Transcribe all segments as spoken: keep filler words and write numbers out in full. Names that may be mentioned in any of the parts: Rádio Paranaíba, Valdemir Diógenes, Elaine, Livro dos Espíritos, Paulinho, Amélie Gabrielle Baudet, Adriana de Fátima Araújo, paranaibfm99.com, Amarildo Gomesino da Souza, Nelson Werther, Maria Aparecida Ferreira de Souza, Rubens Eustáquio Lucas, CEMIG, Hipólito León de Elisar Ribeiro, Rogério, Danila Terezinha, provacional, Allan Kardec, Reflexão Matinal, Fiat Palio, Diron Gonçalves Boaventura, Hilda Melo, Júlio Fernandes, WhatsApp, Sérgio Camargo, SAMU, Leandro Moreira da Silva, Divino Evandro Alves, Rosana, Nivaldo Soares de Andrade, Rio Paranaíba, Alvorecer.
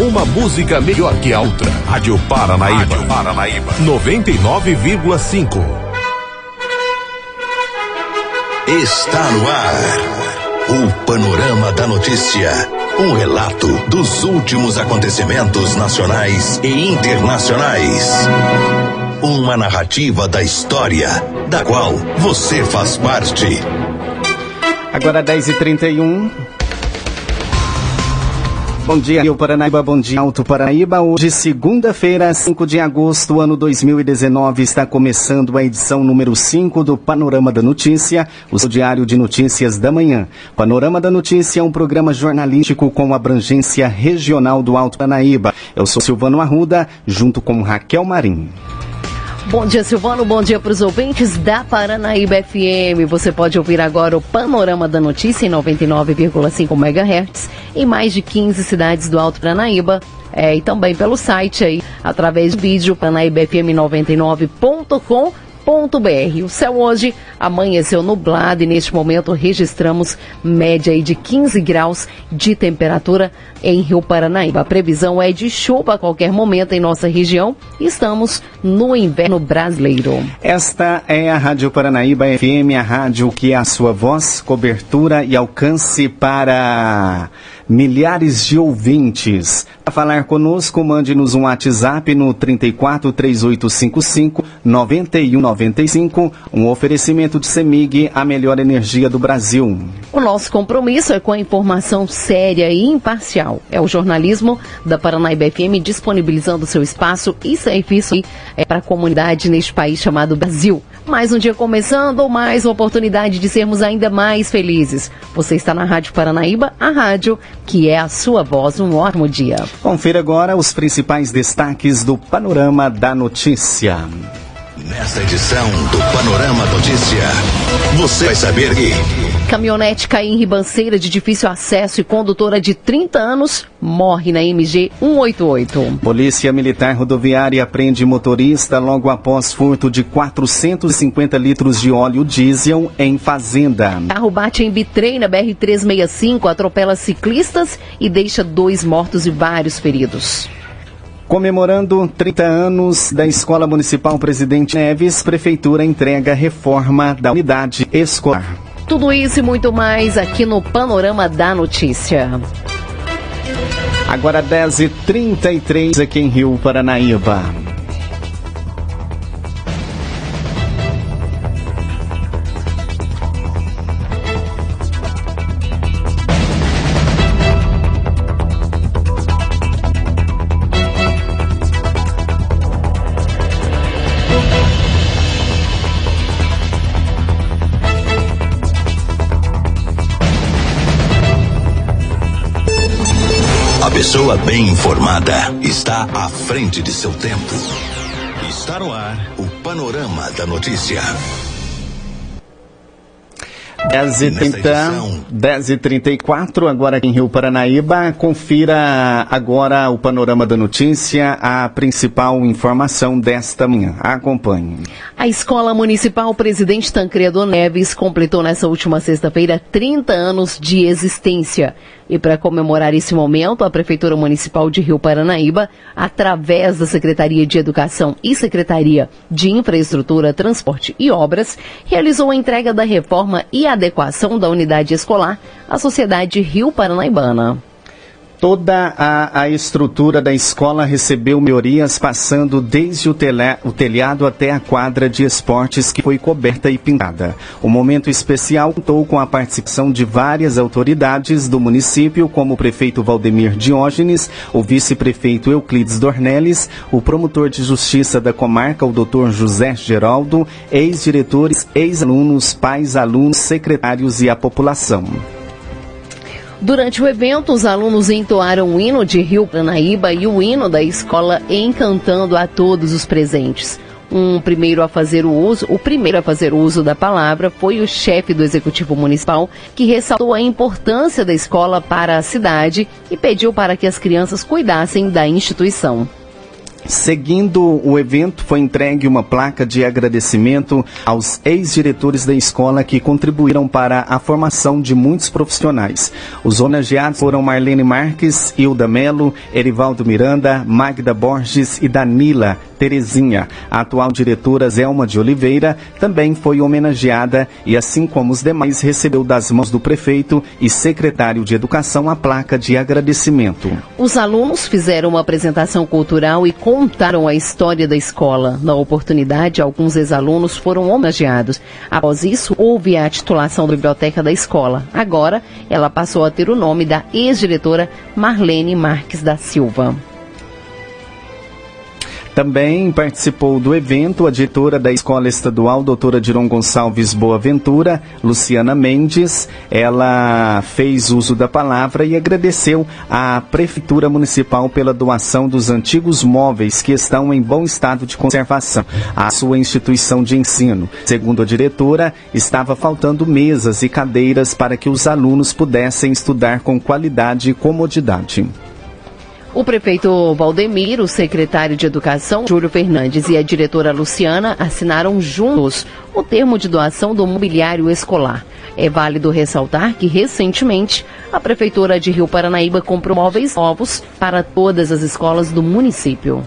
Uma música melhor que a outra. Rádio Paranaíba. Rádio Paranaíba. noventa e nove vírgula cinco. Está no ar. O Panorama da Notícia. Um relato dos últimos acontecimentos nacionais e internacionais. Uma narrativa da história, da qual você faz parte. Agora dez e trinta e um. Bom dia, Rio Paranaíba, bom dia, Alto Paranaíba. Hoje, segunda-feira, cinco de agosto, ano dois mil e dezenove, está começando a edição número cinco do Panorama da Notícia, o seu diário de notícias da manhã. Panorama da Notícia é um programa jornalístico com abrangência regional do Alto Paranaíba. Eu sou Silvano Arruda, junto com Raquel Marim. Bom dia, Silvano. Bom dia para os ouvintes da Paranaíba F M. Você pode ouvir agora o Panorama da Notícia em noventa e nove vírgula cinco megahertz em mais de quinze cidades do Alto Paranaíba. É, e também pelo site, aí, através do vídeo paranaíba f m noventa e nove ponto com. O céu hoje amanheceu nublado e neste momento registramos média aí de quinze graus de temperatura em Rio Paranaíba. A previsão é de chuva a qualquer momento em nossa região. Estamos no inverno brasileiro. Esta é a Rádio Paranaíba F M, a rádio que é a sua voz, cobertura e alcance para milhares de ouvintes. Para falar conosco, mande-nos um WhatsApp no trinta e quatro, três oito cinco cinco, nove um nove cinco, um oferecimento de CEMIG, a melhor energia do Brasil. O nosso compromisso é com a informação séria e imparcial. É o jornalismo da Paranaíba F M disponibilizando seu espaço e serviço para a comunidade neste país chamado Brasil. Mais um dia começando, mais uma oportunidade de sermos ainda mais felizes. Você está na Rádio Paranaíba, a rádio que é a sua voz. Um ótimo dia. Confira agora os principais destaques do Panorama da Notícia. Nessa edição do Panorama Notícia, você vai saber que... Caminhonete cai em ribanceira de difícil acesso e condutora de trinta anos morre na M G cento e oitenta e oito. Polícia Militar Rodoviária prende motorista logo após furto de quatrocentos e cinquenta litros de óleo diesel em fazenda. Carro bate em bitrem na B R trezentos e sessenta e cinco, atropela ciclistas e deixa dois mortos e vários feridos. Comemorando trinta anos da Escola Municipal Presidente Neves, Prefeitura entrega reforma da unidade escolar. Tudo isso e muito mais aqui no Panorama da Notícia. Agora dez e trinta e três aqui em Rio Paranaíba. Pessoa bem informada está à frente de seu tempo. Está no ar o Panorama da Notícia. dez e trinta, dez e trinta e quatro, agora aqui em Rio Paranaíba. Confira agora o Panorama da Notícia, a principal informação desta manhã. Acompanhe. A Escola Municipal Presidente Tancredo Neves completou nessa última sexta-feira trinta anos de existência. E para comemorar esse momento, a Prefeitura Municipal de Rio Paranaíba, através da Secretaria de Educação e Secretaria de Infraestrutura, Transporte e Obras, realizou a entrega da reforma e adequação da unidade escolar à sociedade rio-paranaibana. Toda a, a estrutura da escola recebeu melhorias, passando desde o, telha, o telhado até a quadra de esportes, que foi coberta e pintada. O momento especial contou com a participação de várias autoridades do município, como o prefeito Valdemir Diógenes, o vice-prefeito Euclides Dornelles, o promotor de justiça da comarca, o doutor José Geraldo, ex-diretores, ex-alunos, pais, alunos, secretários e a população. Durante o evento, os alunos entoaram o hino de Rio Paranaíba e o hino da escola, encantando a todos os presentes. Um primeiro a fazer o uso, o primeiro a fazer uso da palavra foi o chefe do Executivo Municipal, que ressaltou a importância da escola para a cidade e pediu para que as crianças cuidassem da instituição. Seguindo o evento, foi entregue uma placa de agradecimento aos ex-diretores da escola que contribuíram para a formação de muitos profissionais. Os homenageados foram Marlene Marques, Hilda Melo, Erivaldo Miranda, Magda Borges e Danila Terezinha. A atual diretora Zelma de Oliveira também foi homenageada e, assim como os demais, recebeu das mãos do prefeito e secretário de Educação a placa de agradecimento. Os alunos fizeram uma apresentação cultural e com contaram a história da escola. Na oportunidade, alguns ex-alunos foram homenageados. Após isso, houve a titulação da biblioteca da escola. Agora, ela passou a ter o nome da ex-diretora Marlene Marques da Silva. Também participou do evento a diretora da Escola Estadual, doutora Diron Gonçalves Boaventura, Luciana Mendes. Ela fez uso da palavra e agradeceu à Prefeitura Municipal pela doação dos antigos móveis que estão em bom estado de conservação à sua instituição de ensino. Segundo a diretora, estava faltando mesas e cadeiras para que os alunos pudessem estudar com qualidade e comodidade. O prefeito Valdemir, o secretário de Educação, Júlio Fernandes, e a diretora Luciana assinaram juntos o termo de doação do mobiliário escolar. É válido ressaltar que, recentemente, a Prefeitura de Rio Paranaíba comprou móveis novos para todas as escolas do município.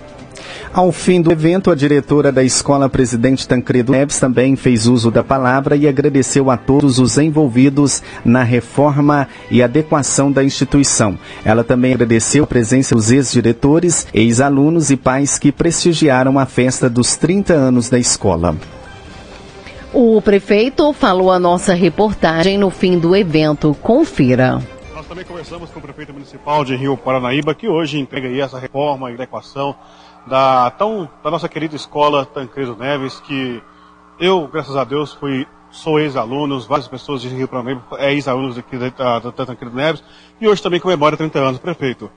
Ao fim do evento, a diretora da Escola Presidente Tancredo Neves também fez uso da palavra e agradeceu a todos os envolvidos na reforma e adequação da instituição. Ela também agradeceu a presença dos ex-diretores, ex-alunos e pais que prestigiaram a festa dos trinta anos da escola. O prefeito falou a nossa reportagem no fim do evento. Confira. Nós também conversamos com o prefeito municipal de Rio Paranaíba, que hoje entrega aí essa reforma e adequação Da, tão, da nossa querida escola Tancredo Neves, que eu, graças a Deus, fui, sou ex-aluno, várias pessoas de Rio Paranaíba é ex-alunos aqui da, da, da Tancredo Neves, e hoje também comemora trinta anos, prefeito.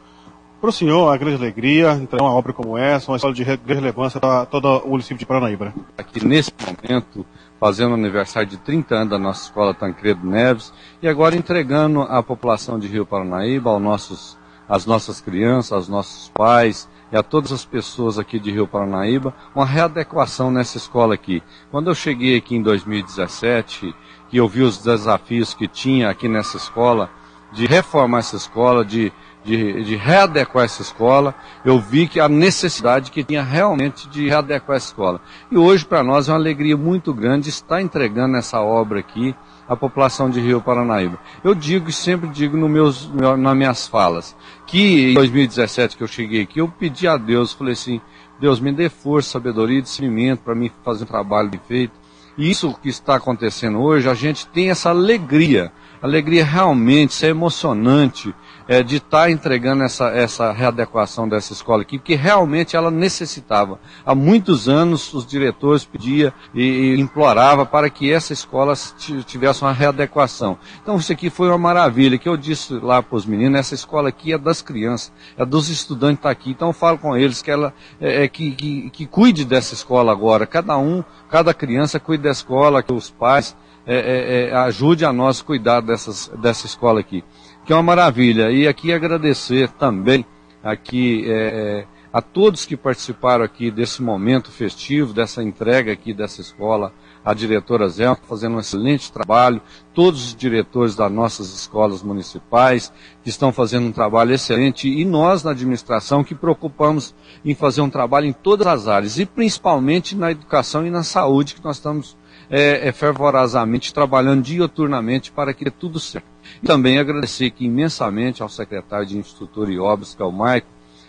Para o senhor, a grande alegria, então, uma obra como essa, uma escola de grande relevância para todo o município de Paranaíba. Aqui nesse momento, fazendo o aniversário de trinta anos da nossa escola Tancredo Neves, e agora entregando à população de Rio Paranaíba, aos nossos, às nossas crianças, aos nossos pais, e a todas as pessoas aqui de Rio Paranaíba, uma readequação nessa escola aqui. Quando eu cheguei aqui em dois mil e dezessete, que eu vi os desafios que tinha aqui nessa escola, de reformar essa escola, de, de, de readequar essa escola, eu vi que a necessidade que tinha realmente de readequar essa escola. E hoje para nós é uma alegria muito grande estar entregando essa obra aqui à população de Rio Paranaíba. Eu digo e sempre digo no meus, nas minhas falas, que em dois mil e dezessete que eu cheguei aqui, eu pedi a Deus, falei assim, Deus me dê força, sabedoria e discernimento para mim fazer um trabalho bem feito. E isso que está acontecendo hoje, a gente tem essa alegria, alegria realmente, isso é emocionante, é, de estar entregando essa, essa readequação dessa escola aqui, porque realmente ela necessitava. Há muitos anos os diretores pediam e, e imploravam para que essa escola tivesse uma readequação. Então isso aqui foi uma maravilha, que eu disse lá para os meninos, essa escola aqui é das crianças, é dos estudantes que tá aqui, então eu falo com eles que, ela, é, que, que, que cuide dessa escola agora, cada um, cada criança cuide da escola, que os pais é, é, é, ajude a nós cuidar dessas, dessa escola aqui, que é uma maravilha. E aqui agradecer também aqui é, a todos que participaram aqui desse momento festivo, dessa entrega aqui dessa escola, a diretora Zelma fazendo um excelente trabalho, todos os diretores das nossas escolas municipais que estão fazendo um trabalho excelente, e nós na administração que preocupamos em fazer um trabalho em todas as áreas, e principalmente na educação e na saúde, que nós estamos É, é fervorosamente, trabalhando dioturnamente para que dê tudo certo. E também agradecer aqui imensamente ao secretário de Infraestrutura e Obras, que é o Maico,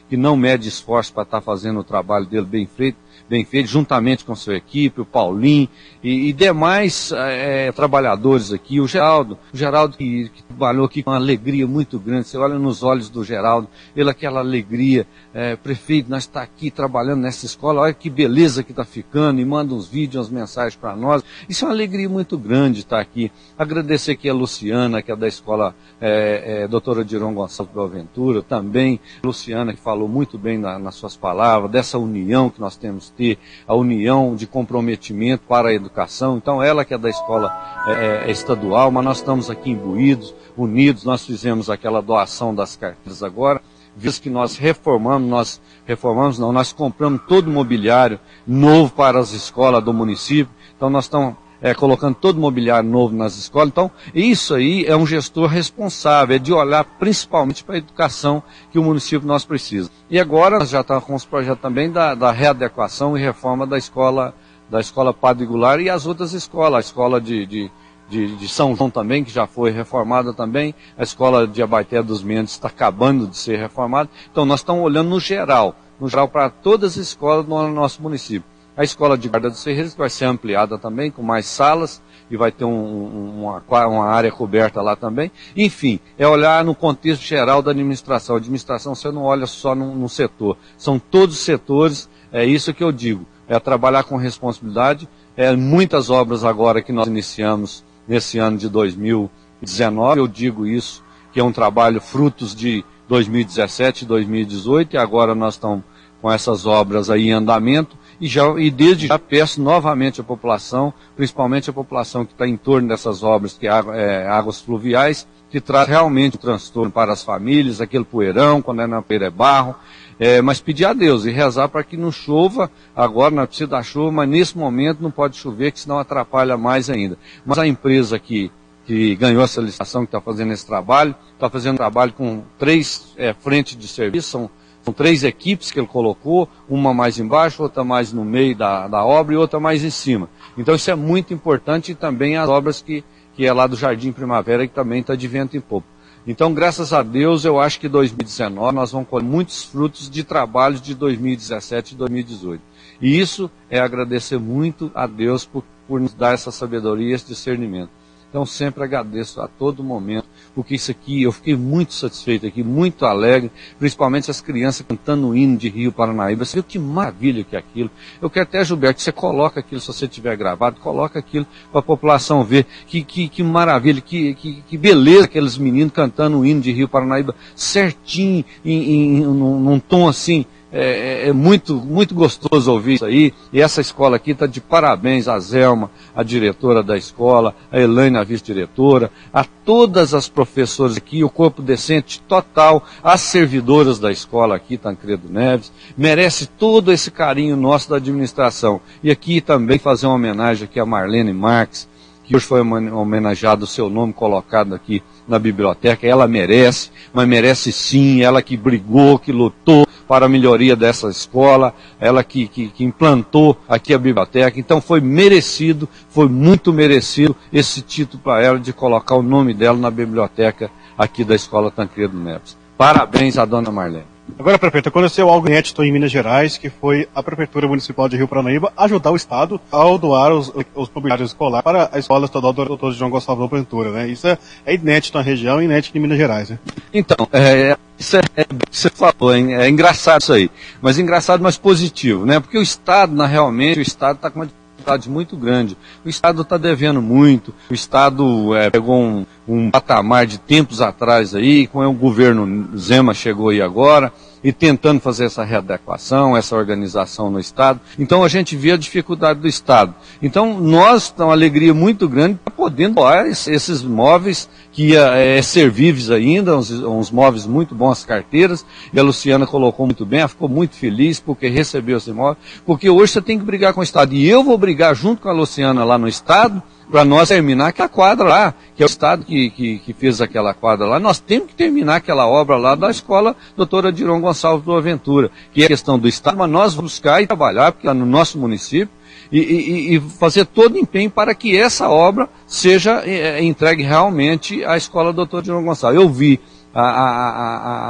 que não mede esforço para estar fazendo o trabalho dele bem feito, bem feito juntamente com sua equipe, o Paulinho e, e demais é, trabalhadores aqui, o Geraldo, o Geraldo que, que trabalhou aqui com uma alegria muito grande, você olha nos olhos do Geraldo, ele aquela alegria, é, prefeito, nós estamos aqui trabalhando nessa escola, olha que beleza que está ficando, e manda uns vídeos, umas mensagens para nós, isso é uma alegria muito grande estar aqui. Agradecer aqui a Luciana, que é da escola é, é, doutora Diron Gonçalves Boaventura, também Luciana, que falou muito bem na, nas suas palavras, dessa união que nós temos ter, a união de comprometimento para a educação. Então ela que é da escola é, é estadual, mas nós estamos aqui imbuídos, unidos, nós fizemos aquela doação das carteiras agora, visto que nós reformamos, nós reformamos não, nós compramos todo o mobiliário novo para as escolas do município, então nós estamos é, colocando todo o mobiliário novo nas escolas, então isso aí é um gestor responsável, é de olhar principalmente para a educação que o município nós precisa. E agora nós já estamos com os projetos também da, da readequação e reforma da escola, da escola Padre Goulart e as outras escolas, a escola de... de De, de São João também, que já foi reformada também, a escola de Abaeté dos Mendes está acabando de ser reformada, então nós estamos olhando no geral, no geral para todas as escolas do nosso município. A escola de Guarda dos Ferreiros vai ser ampliada também, com mais salas, e vai ter um, uma, uma área coberta lá também. Enfim, é olhar no contexto geral da administração. A administração você não olha só num, num setor, são todos os setores, é isso que eu digo, é trabalhar com responsabilidade, é muitas obras agora que nós iniciamos nesse ano de dois mil e dezenove, eu digo isso, que é um trabalho frutos de dois mil e dezessete, dois mil e dezoito, e agora nós estamos com essas obras aí em andamento, e, já, e desde já peço novamente à população, principalmente a população que está em torno dessas obras, que é águas fluviais, que traz realmente um transtorno para as famílias, aquele poeirão, quando é na poeira é barro, é, mas pedir a Deus e rezar para que não chova, agora não precisa da chuva, mas nesse momento não pode chover, que senão atrapalha mais ainda. Mas a empresa que, que ganhou essa licitação, que está fazendo esse trabalho, está fazendo trabalho com três é, frentes de serviço, são, são três equipes que ele colocou, uma mais embaixo, outra mais no meio da, da obra e outra mais em cima. Então isso é muito importante, e também as obras que, que é lá do Jardim Primavera, que também está de vento em popa. Então, graças a Deus, eu acho que dois mil e dezenove nós vamos colher muitos frutos de trabalhos de dois mil e dezessete e dois mil e dezoito. E isso é agradecer muito a Deus por, por nos dar essa sabedoria, esse discernimento. Então, sempre agradeço a todo momento, porque isso aqui, eu fiquei muito satisfeito aqui, muito alegre, principalmente as crianças cantando o hino de Rio Paranaíba. Você viu que maravilha que é aquilo. Eu quero até, Gilberto, você coloca aquilo, se você tiver gravado, coloca aquilo para a população ver. Que, que, que maravilha, que, que, que beleza aqueles meninos cantando o hino de Rio Paranaíba certinho, em, em, num, num tom assim. É, é muito, muito gostoso ouvir isso aí, e essa escola aqui está de parabéns a Zelma, a diretora da escola, a Elaine, a vice-diretora, a todas as professoras aqui, o corpo docente total, as servidoras da escola aqui, Tancredo Neves, merece todo esse carinho nosso da administração. E aqui também fazer uma homenagem aqui a Marlene Marques, que hoje foi homenageado o seu nome colocado aqui na biblioteca. Ela merece, mas merece sim, ela que brigou, que lutou para a melhoria dessa escola, ela que, que, que implantou aqui a biblioteca. Então foi merecido, foi muito merecido esse título para ela, de colocar o nome dela na biblioteca aqui da Escola Tancredo Neves. Parabéns à dona Marlene. Agora, prefeito, aconteceu algo inédito em Minas Gerais, que foi a Prefeitura Municipal de Rio Paranaíba ajudar o Estado ao doar os, os mobiliários escolares para a Escola Estadual do doutor Diron Gonçalves Boaventura, né? Isso é, é inédito na região e inédito em Minas Gerais, né? Então, é, isso é, é você falou, hein? É engraçado isso aí, mas engraçado, mas positivo, né? Porque o Estado, na, realmente, o Estado está com uma dificuldade muito grande, o Estado está devendo muito, o Estado é, pegou um... um patamar de tempos atrás aí, com o governo Zema chegou aí agora, e tentando fazer essa readequação, essa organização no Estado. Então a gente vê a dificuldade do Estado. Então nós temos uma alegria muito grande para poder doar esses móveis que é, é servíveis ainda, uns, uns móveis muito bons, as carteiras, e a Luciana colocou muito bem, ela ficou muito feliz porque recebeu esse móvel, porque hoje você tem que brigar com o Estado, e eu vou brigar junto com a Luciana lá no Estado, para nós terminar aquela quadra lá, que é o Estado que, que, que fez aquela quadra lá. Nós temos que terminar aquela obra lá da escola doutora Diron Gonçalves Boaventura, que é questão do Estado, mas nós vamos buscar e trabalhar porque lá no nosso município e, e, e fazer todo o empenho para que essa obra seja é, entregue realmente à escola doutora Diron Gonçalves. Eu vi A, a,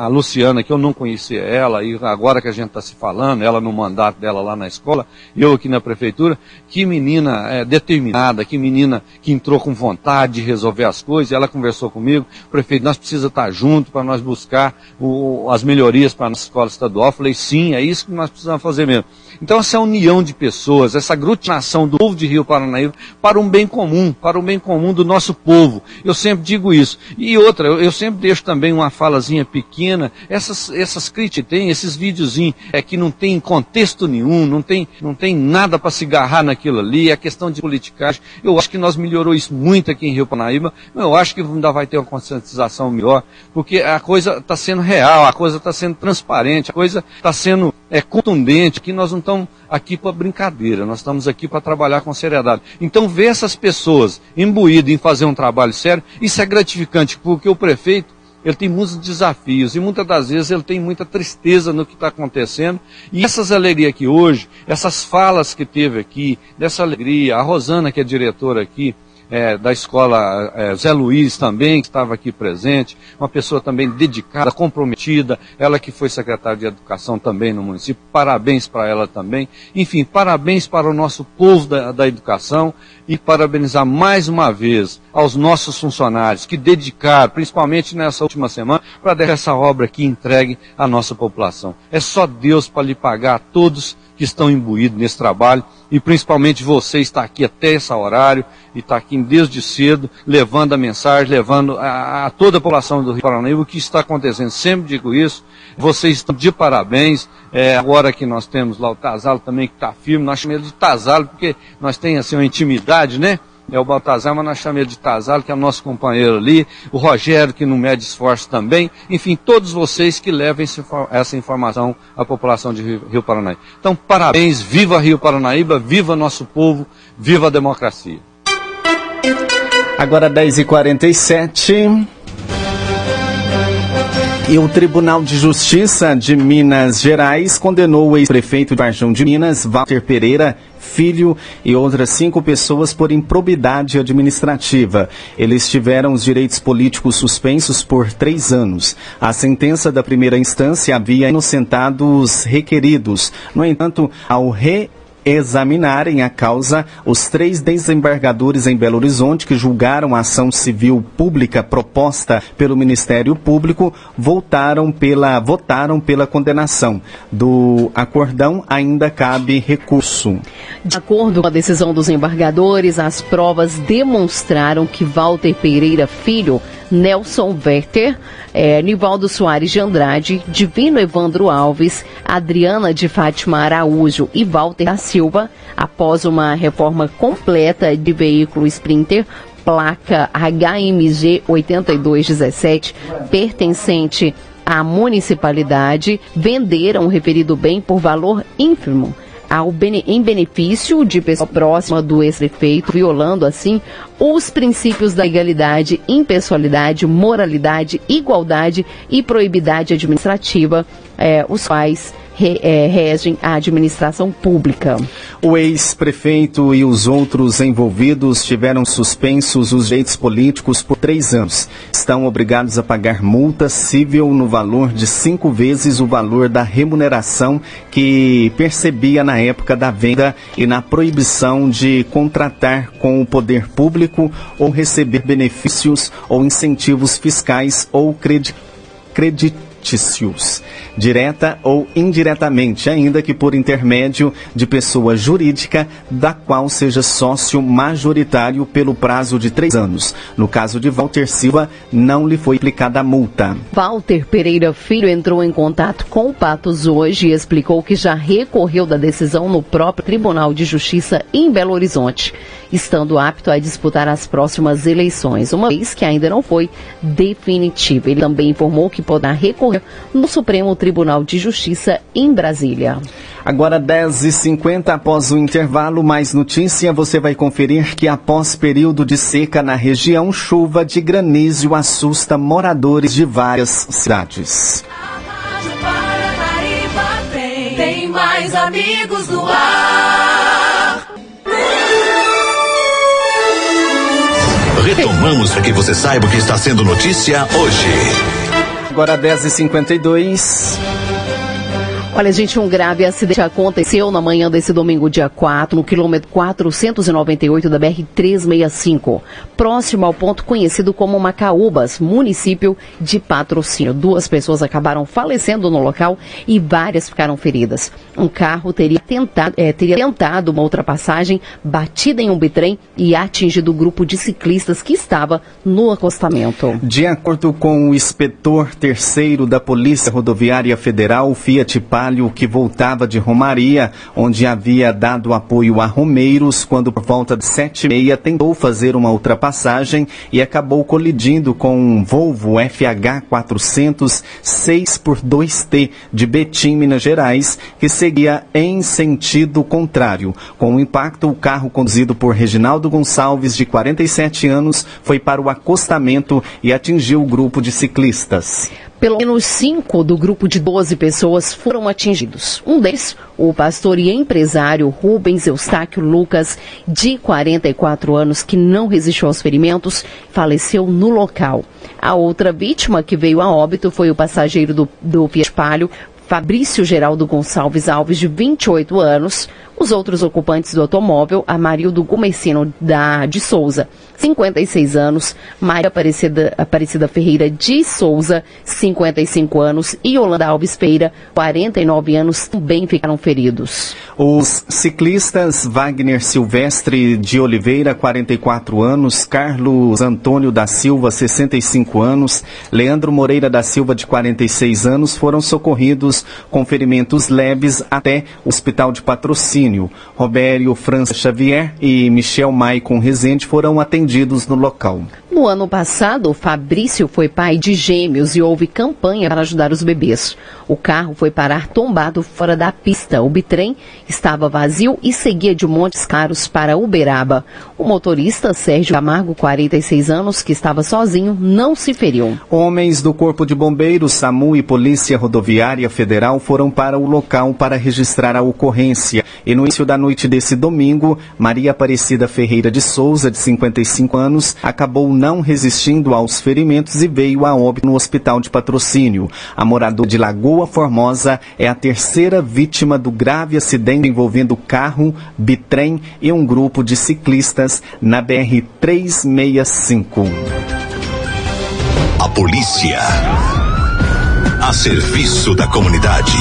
a, a Luciana, que eu não conhecia ela, e agora que a gente está se falando, ela no mandato dela lá na escola, eu aqui na prefeitura, que menina é, determinada, que menina que entrou com vontade de resolver as coisas. Ela conversou comigo, prefeito, nós precisamos estar junto para nós buscar o, as melhorias para a nossa escola estadual. Eu falei, sim, é isso que nós precisamos fazer mesmo. Então essa união de pessoas, essa aglutinação do povo de Rio Paranaíba para um bem comum, para um bem comum do nosso povo. Eu sempre digo isso. E outra, eu, eu sempre deixo também uma falazinha pequena, essas, essas críticas tem, esses videozinhos é que não tem contexto nenhum, não tem, não tem nada para se agarrar naquilo ali, é questão de politicagem. Eu acho que nós melhorou isso muito aqui em Rio Paranaíba, mas eu acho que ainda vai ter uma conscientização melhor, porque a coisa está sendo real, a coisa está sendo transparente, a coisa está sendo é, contundente, que nós não estamos aqui para brincadeira, nós estamos aqui para trabalhar com seriedade. Então ver essas pessoas imbuídas em fazer um trabalho sério, isso é gratificante, porque o prefeito ele tem muitos desafios e muitas das vezes ele tem muita tristeza no que está acontecendo. E essas alegrias aqui hoje, essas falas que teve aqui, dessa alegria, a Rosana, que é diretora aqui, É, da escola é, Zé Luiz também, que estava aqui presente, uma pessoa também dedicada, comprometida, ela que foi secretária de Educação também no município, parabéns para ela também. Enfim, parabéns para o nosso povo da, da educação e parabenizar mais uma vez aos nossos funcionários que dedicaram, principalmente nessa última semana, para deixar essa obra aqui entregue à nossa população. É só Deus para lhe pagar a todos que estão imbuídos nesse trabalho, e principalmente você está aqui até esse horário, e está aqui desde cedo, levando a mensagem, levando a, a toda a população do Rio Paranaíba o que está acontecendo. Sempre digo isso, vocês estão de parabéns. É, agora que nós temos lá o Tazalo também, que está firme, nós chamamos ele de Tazalo, porque nós temos assim uma intimidade, né? É o Baltazar, mas nós chamamos ele de Tazalo, que é o nosso companheiro ali, o Rogério, que não mede esforço também, enfim, todos vocês que levam essa informação à população de Rio Paranaíba. Então, parabéns, viva Rio Paranaíba, viva nosso povo, viva a democracia. Agora dez e quarenta e sete... E o Tribunal de Justiça de Minas Gerais condenou o ex-prefeito de Varjão de Minas, Walter Pereira Filho, e outras cinco pessoas por improbidade administrativa. Eles tiveram os direitos políticos suspensos por três anos. A sentença da primeira instância havia inocentado os requeridos. No entanto, ao re examinarem a causa, os três desembargadores em Belo Horizonte que julgaram a ação civil pública proposta pelo Ministério Público votaram pela, votaram pela condenação. Do acordão ainda cabe recurso. De acordo com a decisão dos embargadores, as provas demonstraram que Walter Pereira Filho, Nelson Werther, eh, Nivaldo Soares de Andrade, Divino Evandro Alves, Adriana de Fátima Araújo e Walter da Silva, após uma reforma completa de veículo Sprinter, placa H M G oitenta e dois dezessete, pertencente à municipalidade, venderam o referido bem por valor ínfimo Ao bene, em benefício de pessoa próxima do ex-prefeito, violando assim os princípios da legalidade, impessoalidade, moralidade, igualdade e proibidade administrativa, eh, os quais Re, é, regem a administração pública. O ex-prefeito e os outros envolvidos tiveram suspensos os direitos políticos por três anos. Estão obrigados a pagar multa civil no valor de cinco vezes o valor da remuneração que percebia na época da venda e na proibição de contratar com o poder público ou receber benefícios ou incentivos fiscais ou credi- creditícios. direta ou indiretamente, ainda que por intermédio de pessoa jurídica da qual seja sócio majoritário pelo prazo de três anos. No caso de Walter Silva, não lhe foi aplicada a multa. Walter Pereira Filho entrou em contato com o Patos hoje e explicou que já recorreu da decisão no próprio Tribunal de Justiça em Belo Horizonte, estando apto a disputar as próximas eleições, uma vez que ainda não foi definitiva. Ele também informou que poderá recorrer no Supremo Tribunal de Justiça em Brasília. Agora dez e cinquenta, após o intervalo, mais notícia, você vai conferir que após período de seca na região, chuva de granizo assusta moradores de várias cidades. A Rádio Paranaíba tem, tem mais amigos no ar. Retomamos para que você saiba o que está sendo notícia hoje. Agora dez e cinquenta e dois. Olha, gente, um grave acidente aconteceu na manhã desse domingo, dia quatro, no quilômetro quatrocentos e noventa e oito da B R trezentos e sessenta e cinco, próximo ao ponto conhecido como Macaúbas, município de Patrocínio. Duas pessoas acabaram falecendo no local e várias ficaram feridas. Um carro teria tentado, é, teria tentado uma ultrapassagem, batida em um bitrem e atingido o grupo de ciclistas que estava no acostamento. De acordo com o inspetor terceiro da Polícia Rodoviária Federal, o Fiat Palio, que voltava de Romaria, onde havia dado apoio a romeiros, quando por volta de sete e meia tentou fazer uma ultrapassagem e acabou colidindo com um Volvo F H quatrocentos seis por dois T de Betim, Minas Gerais, que seguia em sentido contrário. Com o impacto, o carro conduzido por Reginaldo Gonçalves, de quarenta e sete anos, foi para o acostamento e atingiu o grupo de ciclistas. Pelo menos cinco do grupo de doze pessoas foram atingidos. Um deles, o pastor e empresário Rubens Eustáquio Lucas, de quarenta e quatro anos, que não resistiu aos ferimentos, faleceu no local. A outra vítima que veio a óbito foi o passageiro do, do Fiat Palio, Fabrício Geraldo Gonçalves Alves, de vinte e oito anos. Os outros ocupantes do automóvel, Amarildo Gomesino da, de Souza, cinquenta e seis anos, Maria Aparecida, Aparecida Ferreira de Souza, cinquenta e cinco anos, e Holanda Alves Pereira, quarenta e nove anos, também ficaram feridos. Os ciclistas Wagner Silvestre de Oliveira, quarenta e quatro anos, Carlos Antônio da Silva, sessenta e cinco anos, Leandro Moreira da Silva, de quarenta e seis anos, foram socorridos com ferimentos leves até o Hospital de Patrocínio. Robério França Xavier e Michel Maicon Rezende foram atendidos no local. No ano passado, Fabrício foi pai de gêmeos e houve campanha para ajudar os bebês. O carro foi parar tombado fora da pista. O bitrem estava vazio e seguia de Montes Claros para Uberaba. O motorista, Sérgio Camargo, quarenta e seis anos, que estava sozinho, não se feriu. Homens do Corpo de Bombeiros, SAMU e Polícia Rodoviária Federal foram para o local para registrar a ocorrência. E no início da noite desse domingo, Maria Aparecida Ferreira de Souza, de cinquenta e cinco anos, acabou não resistindo aos ferimentos e veio a óbito no Hospital de Patrocínio. A moradora de Lagoa Formosa é a terceira vítima do grave acidente envolvendo carro, bitrem e um grupo de ciclistas na B R trezentos e sessenta e cinco. A polícia a serviço da comunidade.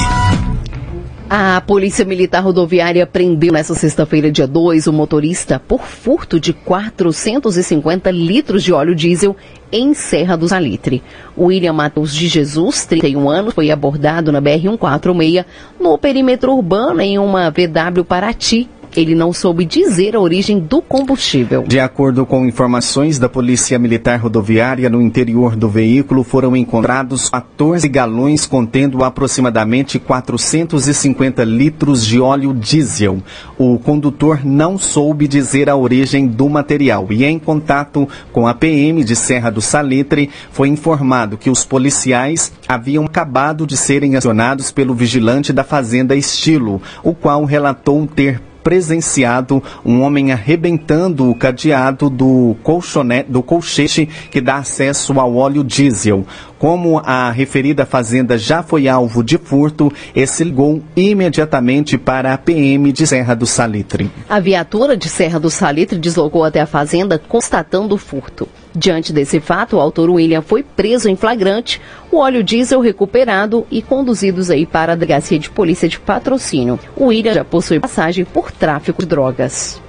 A Polícia Militar Rodoviária prendeu nesta sexta-feira, dia dois, o motorista por furto de quatrocentos e cinquenta litros de óleo diesel em Serra do Salitre. William Matos de Jesus, trinta e um anos, foi abordado na B R cento e quarenta e seis, no perímetro urbano, em uma V W Paraty. Ele não soube dizer a origem do combustível. De acordo com informações da Polícia Militar Rodoviária, no interior do veículo foram encontrados quatorze galões contendo aproximadamente quatrocentos e cinquenta litros de óleo diesel. O condutor não soube dizer a origem do material e, em contato com a P M de Serra do Salitre, foi informado que os policiais haviam acabado de serem acionados pelo vigilante da Fazenda Estilo, o qual relatou ter presenciado um homem arrebentando o cadeado do, do colchete que dá acesso ao óleo diesel. Como a referida fazenda já foi alvo de furto, esse ligou imediatamente para a P M de Serra do Salitre. A viatura de Serra do Salitre deslocou até a fazenda constatando o furto. Diante desse fato, o autor William foi preso em flagrante, o óleo diesel recuperado e conduzidos aí para a Delegacia de Polícia de Patrocínio. O William já possui passagem por tráfico de drogas.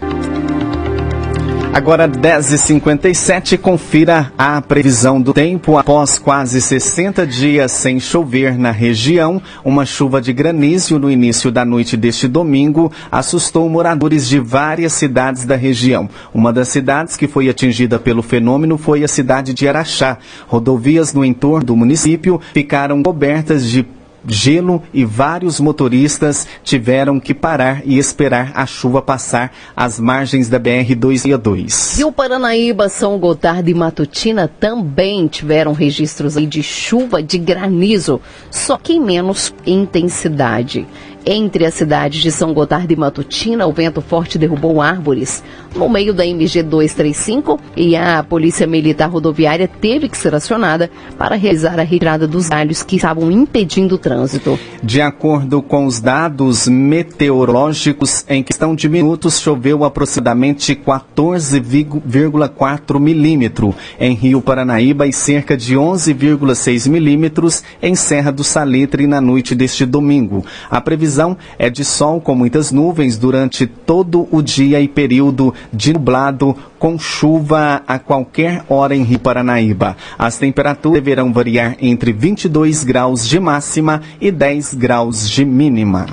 Agora dez e cinquenta e sete, confira a previsão do tempo. Após quase sessenta dias sem chover na região, uma chuva de granizo no início da noite deste domingo assustou moradores de várias cidades da região. Uma das cidades que foi atingida pelo fenômeno foi a cidade de Araxá. Rodovias no entorno do município ficaram cobertas de gelo e vários motoristas tiveram que parar e esperar a chuva passar às margens da B R duzentos e sessenta e dois. E o Paranaíba, São Gotardo e Matutina também tiveram registros de chuva de granizo, só que em menos intensidade. Entre as cidades de São Gotardo e Matutina, o vento forte derrubou árvores. no meio da M G duzentos e trinta e cinco, e a Polícia Militar Rodoviária teve que ser acionada para realizar a retirada dos galhos que estavam impedindo o trânsito. De acordo com os dados meteorológicos, em questão de minutos choveu aproximadamente quatorze vírgula quatro milímetros em Rio Paranaíba e cerca de onze vírgula seis milímetros em Serra do Salitre na noite deste domingo. A previsão é de sol com muitas nuvens durante todo o dia e período de nublado com chuva a qualquer hora em Rio Paranaíba. As temperaturas deverão variar entre vinte e dois graus de máxima e dez graus de mínima.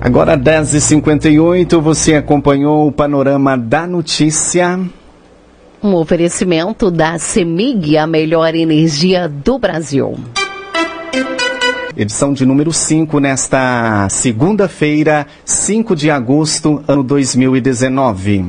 Agora dez e cinquenta e oito, você acompanhou o Panorama da Notícia. Um oferecimento da CEMIG, a melhor energia do Brasil. Edição de número cinco, nesta segunda-feira, cinco de agosto, ano dois mil e dezenove.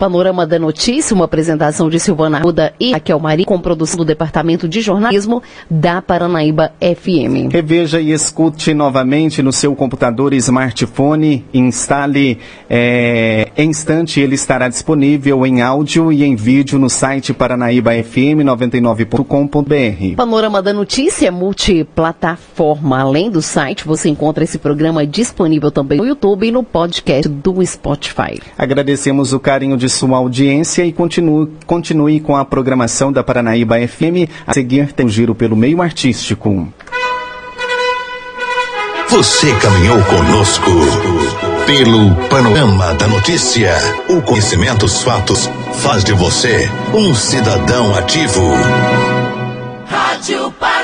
Panorama da Notícia, uma apresentação de Silvano Arruda e Raquel Marim, com produção do Departamento de Jornalismo da Paranaíba F M. Reveja e escute novamente no seu computador e smartphone. Instale é, em instante, ele estará disponível em áudio e em vídeo no site paranaíba f m noventa e nove ponto com ponto b r. Panorama da Notícia é multiplataforma. Além do site, você encontra esse programa disponível também no YouTube e no podcast do Spotify. Agradecemos o carinho de sua audiência e continue, continue com a programação da Paranaíba F M. A seguir tem um giro pelo meio artístico. Você caminhou conosco pelo Panorama da Notícia. O conhecimento dos fatos faz de você um cidadão ativo. Rádio Paranaíba.